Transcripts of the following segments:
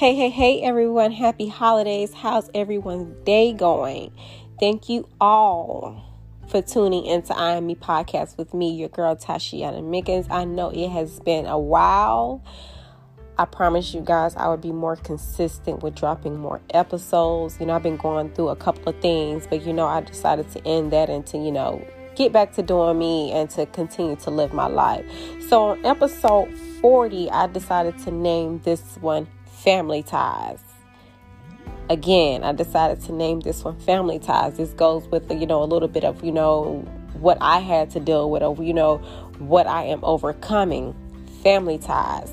Hey everyone, happy holidays. How's everyone's day going? Thank you all for tuning into I Am Me Podcast with me, your girl Tashiana Mickens. I know it has been a while. I promise you guys I would be more consistent with dropping more episodes. I've been going through a couple of things, but I decided to end that and to, get back to doing me and to continue to live my life. So on episode 40, I decided to name this one Family Ties. Again, I decided to name this one Family Ties. This goes with, a little bit of, what I had to deal with or, what I am overcoming. Family ties.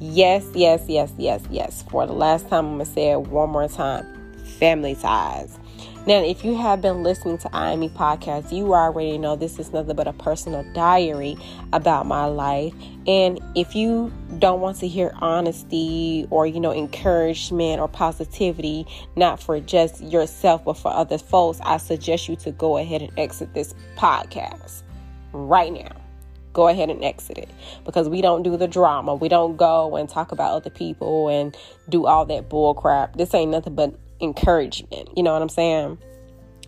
Yes. For the last time, I'm going to say it one more time. Family ties. Now, if you have been listening to I Am Me Podcast, you already know this is nothing but a personal diary about my life. And if you don't want to hear honesty or, encouragement or positivity, not for just yourself, but for other folks, I suggest you to go ahead and exit this podcast right now. Go ahead and exit it because we don't do the drama. We don't go and talk about other people and do all that bull crap. This ain't nothing but encouragement. You know what I'm saying?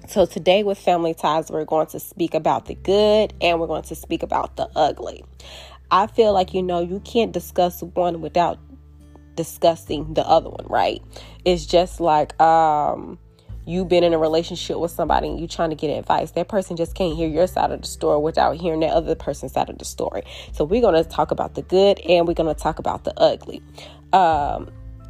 So today with Family Ties, we're going to speak about the good and we're going to speak about the ugly. I feel like, you can't discuss one without discussing the other one, right? It's just like, you've been in a relationship with somebody and you're trying to get advice. That person just can't hear your side of the story without hearing that other person's side of the story. So we're going to talk about the good and we're going to talk about the ugly.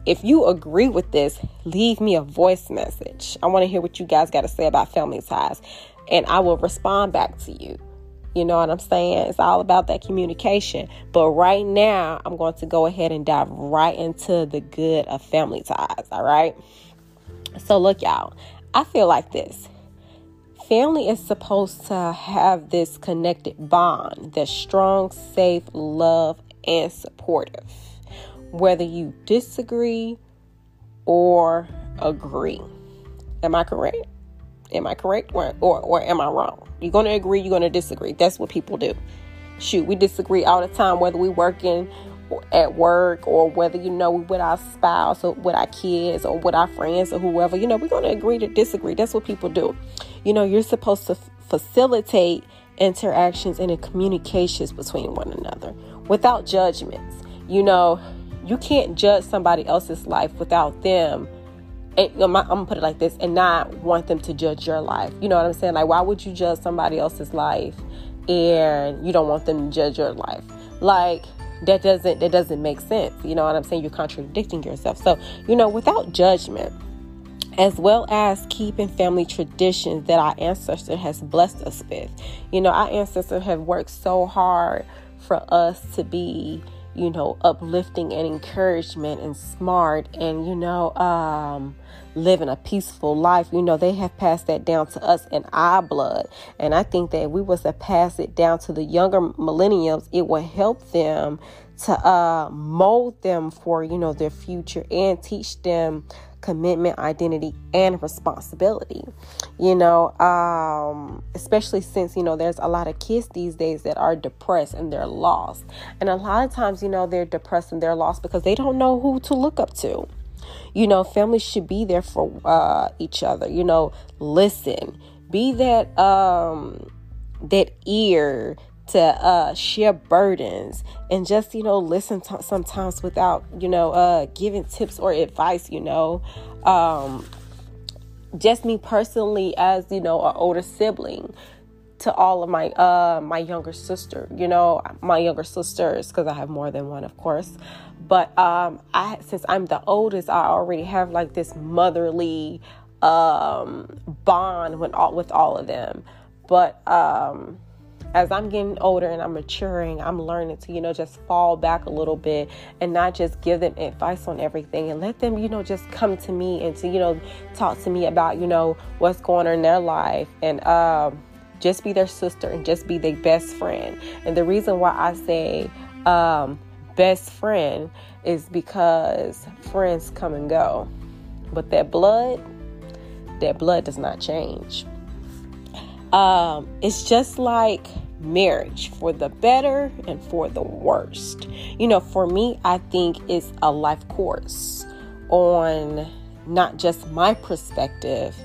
If you agree with this, leave me a voice message. I want to hear what you guys got to say about family ties and I will respond back to you. You know what I'm saying? It's all about that communication. But right now, I'm going to go ahead and dive right into the good of family ties. All right. So look, y'all, I feel like this. Family is supposed to have this connected bond that's strong, safe, love, and supportive. Whether you disagree or agree. Am I correct? Or am I wrong? You're going to agree, you're going to disagree. That's what people do. Shoot, we disagree all the time, whether we're working at work or whether, with our spouse or with our kids or with our friends or whoever, we're going to agree to disagree. That's what people do. You're supposed to facilitate interactions and communications between one another without judgments. You can't judge somebody else's life without them. And I'm going to put it like this and not want them to judge your life. You know what I'm saying? Like, why would you judge somebody else's life and you don't want them to judge your life? Like, that doesn't make sense. You know what I'm saying? You're contradicting yourself. So, without judgment, as well as keeping family traditions that our ancestor has blessed us with. Our ancestors have worked so hard for us to be, uplifting and encouragement and smart and, living a peaceful life. They have passed that down to us in our blood. And I think that if we was to pass it down to the younger millennials, it would help them to mold them for, their future and teach them commitment, identity, and responsibility, especially since, there's a lot of kids these days that are depressed and they're lost. And a lot of times, they're depressed and they're lost because they don't know who to look up to. Families should be there for each other, listen, be that, that ear to share burdens and just, listen to sometimes without, giving tips or advice, just me personally as, an older sibling to all of my, my younger sister, my younger sisters, cause I have more than one, of course. But, since I'm the oldest, I already have like this motherly, bond with all of them. But, as I'm getting older and I'm maturing, I'm learning to, just fall back a little bit and not just give them advice on everything and let them, just come to me and to, talk to me about, what's going on in their life and just be their sister and just be their best friend. And the reason why I say best friend is because friends come and go, but that blood does not change. It's just like marriage, for the better and for the worst. For me, I think it's a life course. on not just my perspective,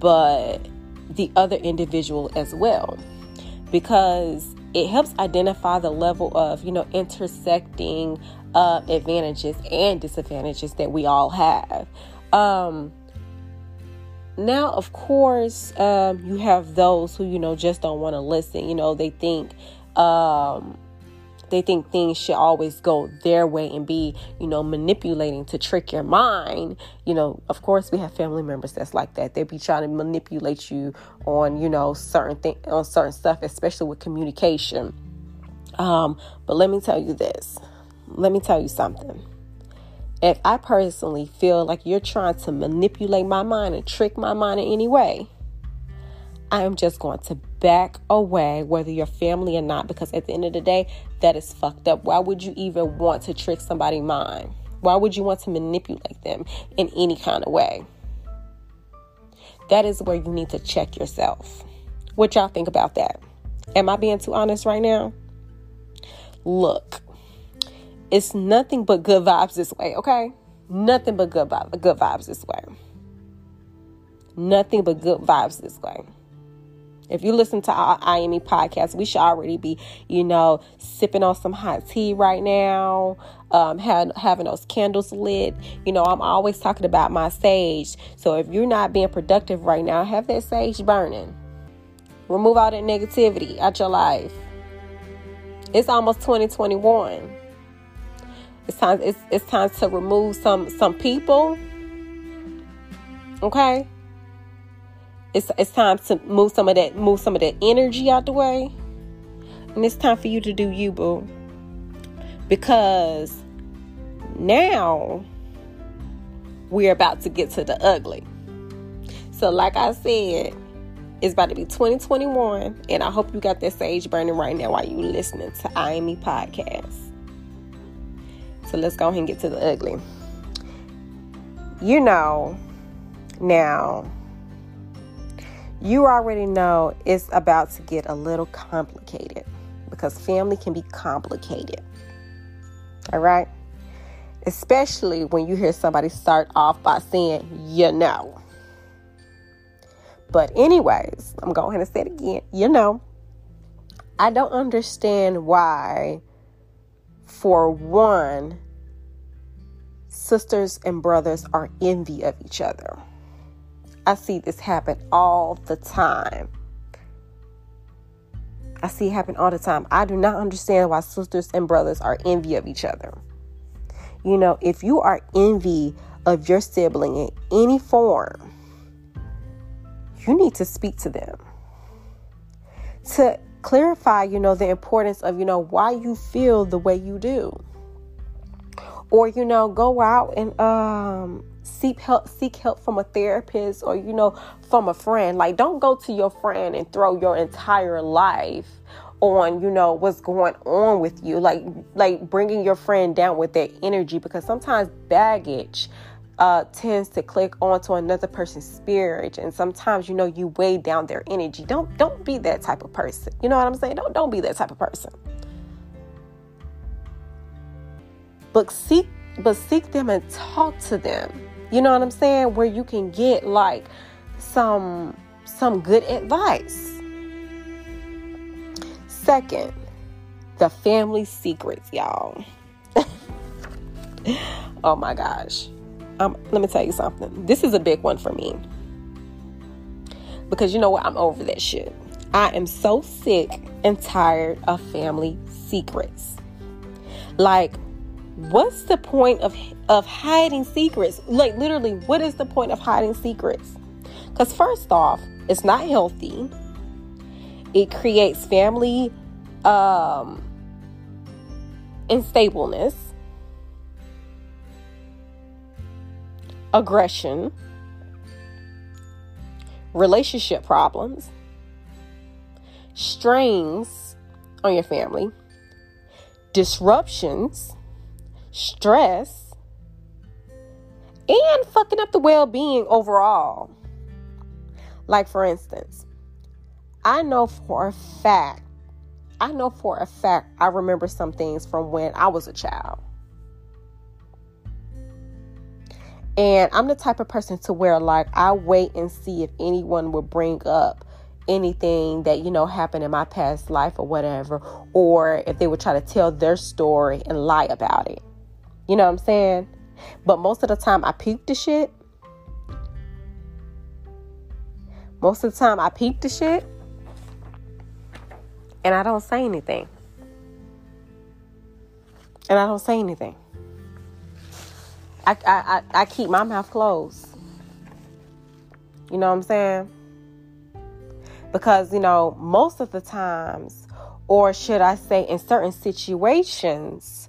but the other individual as well, because it helps identify the level of, intersecting advantages and disadvantages that we all have. Now, of course, you have those who, just don't want to listen. They think things should always go their way and be, manipulating to trick your mind. Of course, we have family members that's like that. They be trying to manipulate you on, certain stuff, especially with communication. But let me tell you this. Let me tell you something. If I personally feel like you're trying to manipulate my mind and trick my mind in any way, I am just going to back away, whether you're family or not, because at the end of the day, that is fucked up. Why would you even want to trick somebody's mind? Why would you want to manipulate them in any kind of way? That is where you need to check yourself. What y'all think about that? Am I being too honest right now? Look, it's nothing but good vibes this way, okay? Nothing but good vibes this way. Nothing but good vibes this way. If you listen to our I Am Me podcast, we should already be, sipping on some hot tea right now, having those candles lit. I'm always talking about my sage. So if you're not being productive right now, have that sage burning. Remove all that negativity out your life. It's almost 2021. It's time to remove some people. Okay? It's time to move some of that energy out the way. And it's time for you to do you, boo. Because now we're about to get to the ugly. So like I said, it's about to be 2021. And I hope you got that sage burning right now while you listening to I Am Me Podcast. So let's go ahead and get to the ugly. Now... You already know it's about to get a little complicated because family can be complicated. All right. Especially when you hear somebody start off by saying, But anyways, I'm going to say it again. I don't understand why, for one, sisters and brothers are envy of each other. I see this happen all the time. I do not understand why sisters and brothers are envy of each other. If you are envy of your sibling in any form, you need to speak to them. To clarify, the importance of, why you feel the way you do. Or, go out and, seek help from a therapist or, from a friend. Like, don't go to your friend and throw your entire life on, what's going on with you. Like bringing your friend down with their energy, because sometimes baggage tends to click onto another person's spirit. And sometimes, you weigh down their energy. Don't be that type of person. You know what I'm saying? Don't be that type of person. But seek them and talk to them. You know what I'm saying? Where you can get like some good advice. Second, the family secrets, y'all. Oh my gosh. Let me tell you something. This is a big one for me. Because you know what? I'm over that shit. I am so sick and tired of family secrets. Like, what's the point of hiding secrets? Like, literally, what is the point of hiding secrets? Because first off, it's not healthy. It creates family instableness, aggression, relationship problems, strains on your family, disruptions, stress, and fucking up the well-being overall. Like, for instance, I know for a fact I remember some things from when I was a child. And I'm the type of person to where, like, I wait and see if anyone will bring up anything that, you know, happened in my past life or whatever, or if they would try to tell their story and lie about it. You know what I'm saying? But most of the time I peep the shit. And I don't say anything. I keep my mouth closed. You know what I'm saying? Because, you know, most of the times, or should I say in certain situations,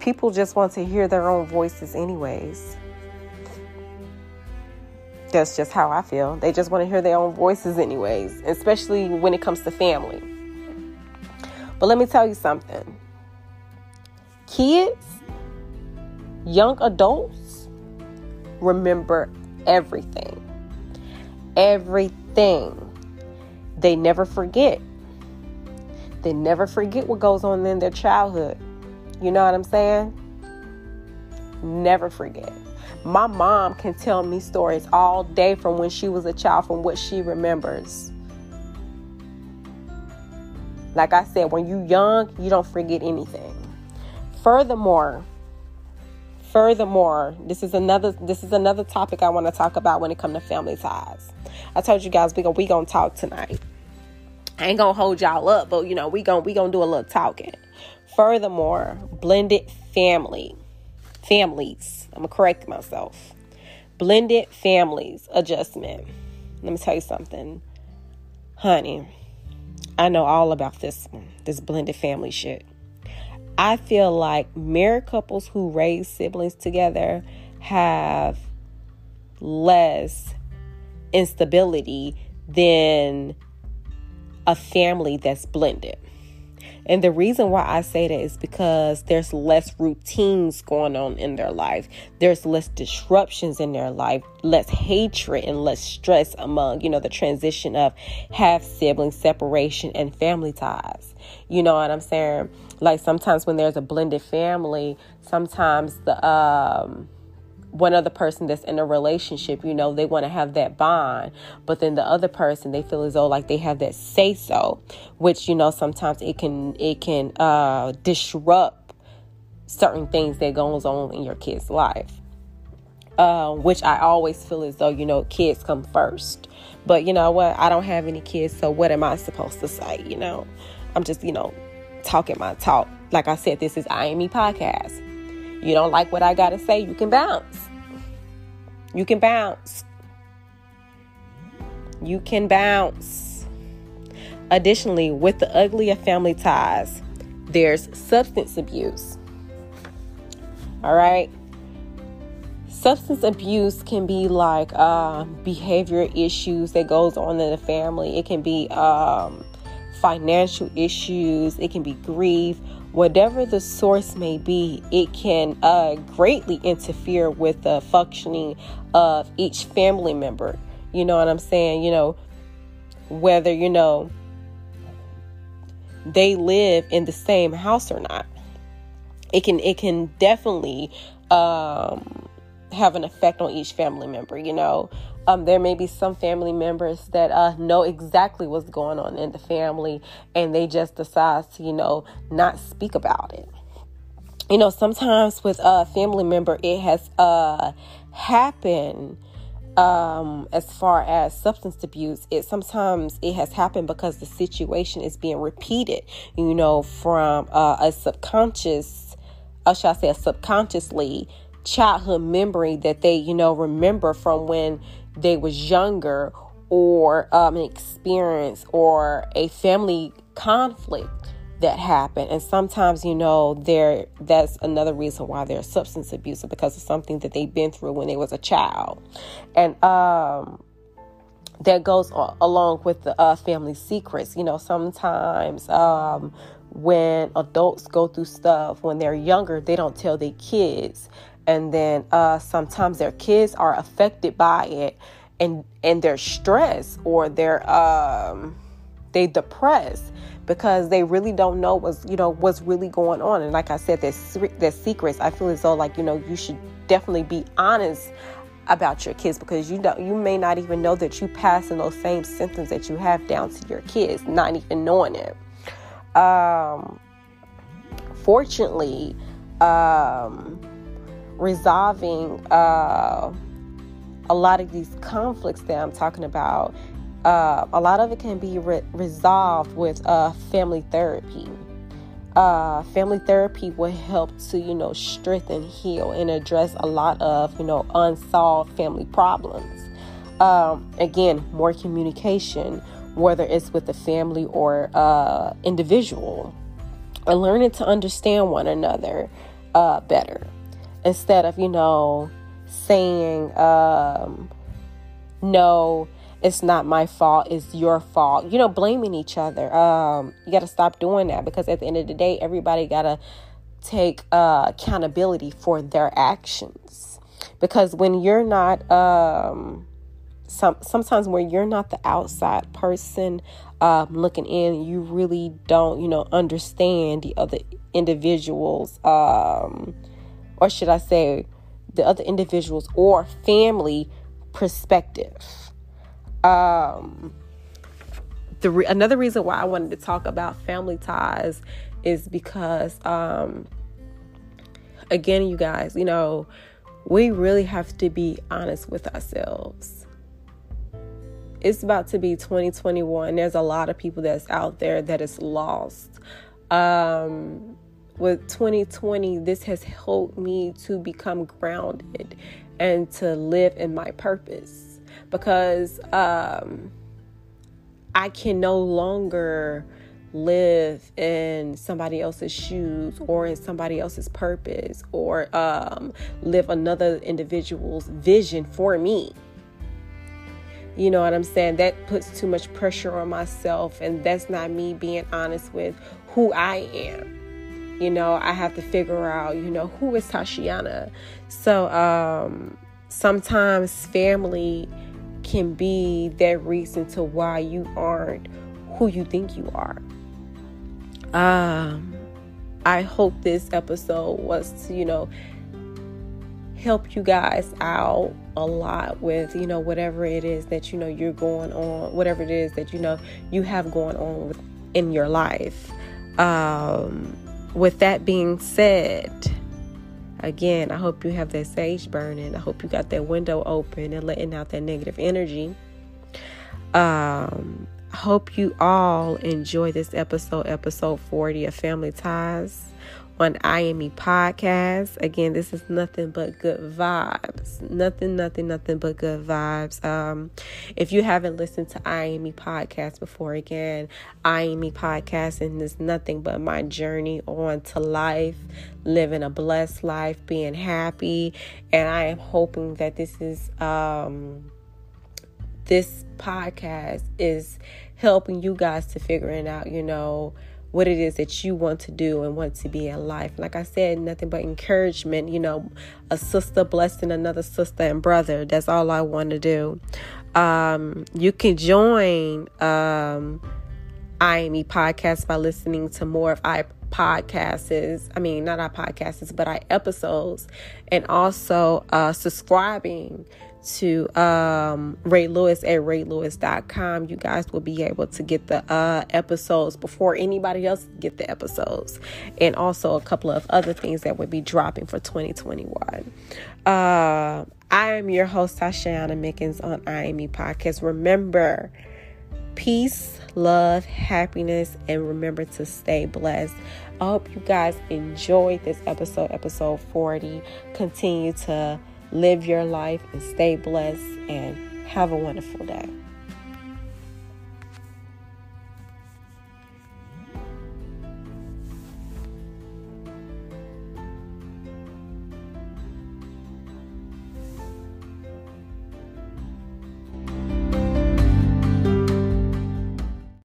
people just want to hear their own voices anyways. That's just how I feel. They just want to hear their own voices anyways, especially when it comes to family. But let me tell you something. Kids, young adults, remember everything. Everything. They never forget. They never forget what goes on in their childhood. You know what I'm saying? Never forget. My mom can tell me stories all day from when she was a child, from what she remembers. Like I said, when you're young, you don't forget anything. Furthermore, this is another topic I want to talk about when it comes to family ties. I told you guys we gonna talk tonight. I ain't gonna hold y'all up, but you know we gonna do a little talking. Furthermore, blended families. I'm gonna correct myself. Blended families adjustment. Let me tell you something, honey. I know all about this one, this blended family shit. I feel like married couples who raise siblings together have less instability than a family that's blended. And the reason why I say that is because there's less routines going on in their life. There's less disruptions in their life, less hatred and less stress among, you know, the transition of half-sibling separation and family ties. You know what I'm saying? Like sometimes when there's a blended family, sometimes the one other person that's in a relationship, you know, they want to have that bond, but then the other person, they feel as though like they have that say so, which, you know, sometimes it can disrupt certain things that goes on in your kid's life. Which I always feel as though, you know, kids come first, but you know what? I don't have any kids, so what am I supposed to say? You know, I'm just, you know, talking my talk. Like I said, this is I Am Me Podcast. You don't like what I gotta say, you can bounce. Additionally, with the uglier family ties, there's substance abuse. All right. Substance abuse can be like behavior issues that goes on in the family. It can be financial issues. It can be grief. Whatever the source may be, it can greatly interfere with the functioning of each family member. You know what I'm saying? You know, whether, you know, they live in the same house or not, it can definitely have an effect on each family member. You know, there may be some family members that know exactly what's going on in the family, and they just decide to, you know, not speak about it. You know, sometimes with a family member, it has happened as far as substance abuse. It has happened because the situation is being repeated, you know, from a subconsciously childhood memory that they, you know, remember from when they was younger, or an experience or a family conflict that happened. And sometimes, you know, that's another reason why they're substance abusive, because of something that they've been through when they was a child. And that goes along with the family secrets. You know, sometimes when adults go through stuff when they're younger, they don't tell their kids. And then sometimes their kids are affected by it, and they're stressed, or they're depressed because they really don't know what's really going on. And like I said, there's secrets. I feel as though you should definitely be honest about your kids, because you may not even know that you passing those same symptoms that you have down to your kids, not even knowing it. Fortunately, resolving a lot of these conflicts that I'm talking about, a lot of it can be resolved with family therapy. Family therapy will help to, strengthen, heal, and address a lot of, unsolved family problems. Again, more communication, whether it's with the family or individual, and learning to understand one another better, instead of, saying, no, it's not my fault, it's your fault. Blaming each other. You got to stop doing that, because at the end of the day, everybody got to take accountability for their actions. Because when you're not, sometimes when you're not the outside person looking in, you really don't, understand the other individuals, or should I say the other individuals or family perspective. Another reason why I wanted to talk about family ties is because, again, you guys, we really have to be honest with ourselves. It's about to be 2021. There's a lot of people that's out there that is lost. With 2020, this has helped me to become grounded and to live in my purpose. Because I can no longer live in somebody else's shoes or in somebody else's purpose, or live another individual's vision for me. You know what I'm saying? That puts too much pressure on myself, and that's not me being honest with who I am. I have to figure out, who is Tashiana? So sometimes family can be that reason to why you aren't who you think you are. I hope this episode was to, help you guys out a lot with, whatever it is that, you're going on, whatever it is that, you have going on in your life. With that being said, again, I hope you have that sage burning. I hope you got that window open and letting out that negative energy. I hope you all enjoy this episode 40 of Family Ties on I Am Me Podcast. Again, this is nothing but good vibes. Nothing but good vibes. If you haven't listened to I Am Me Podcast before, again, I Am Me Podcast, and it's nothing but my journey on to life, living a blessed life, being happy. And I am hoping that this is this podcast is helping you guys to figuring out, what it is that you want to do and want to be in life. Like I said, nothing but encouragement, a sister blessing another sister and brother. That's all I want to do. You can join I Am Me Podcast by listening to more of our episodes, and also subscribing to Ray Lewis at raylewis.com. You guys will be able to get the episodes before anybody else get the episodes, and also a couple of other things that would be dropping for 2021. I am your host, Tashiana Mickens, on I Am Me Podcast. Remember, peace, love, happiness, and remember to stay blessed. I hope you guys enjoyed this episode 40. Continue to live your life and stay blessed, and have a wonderful day.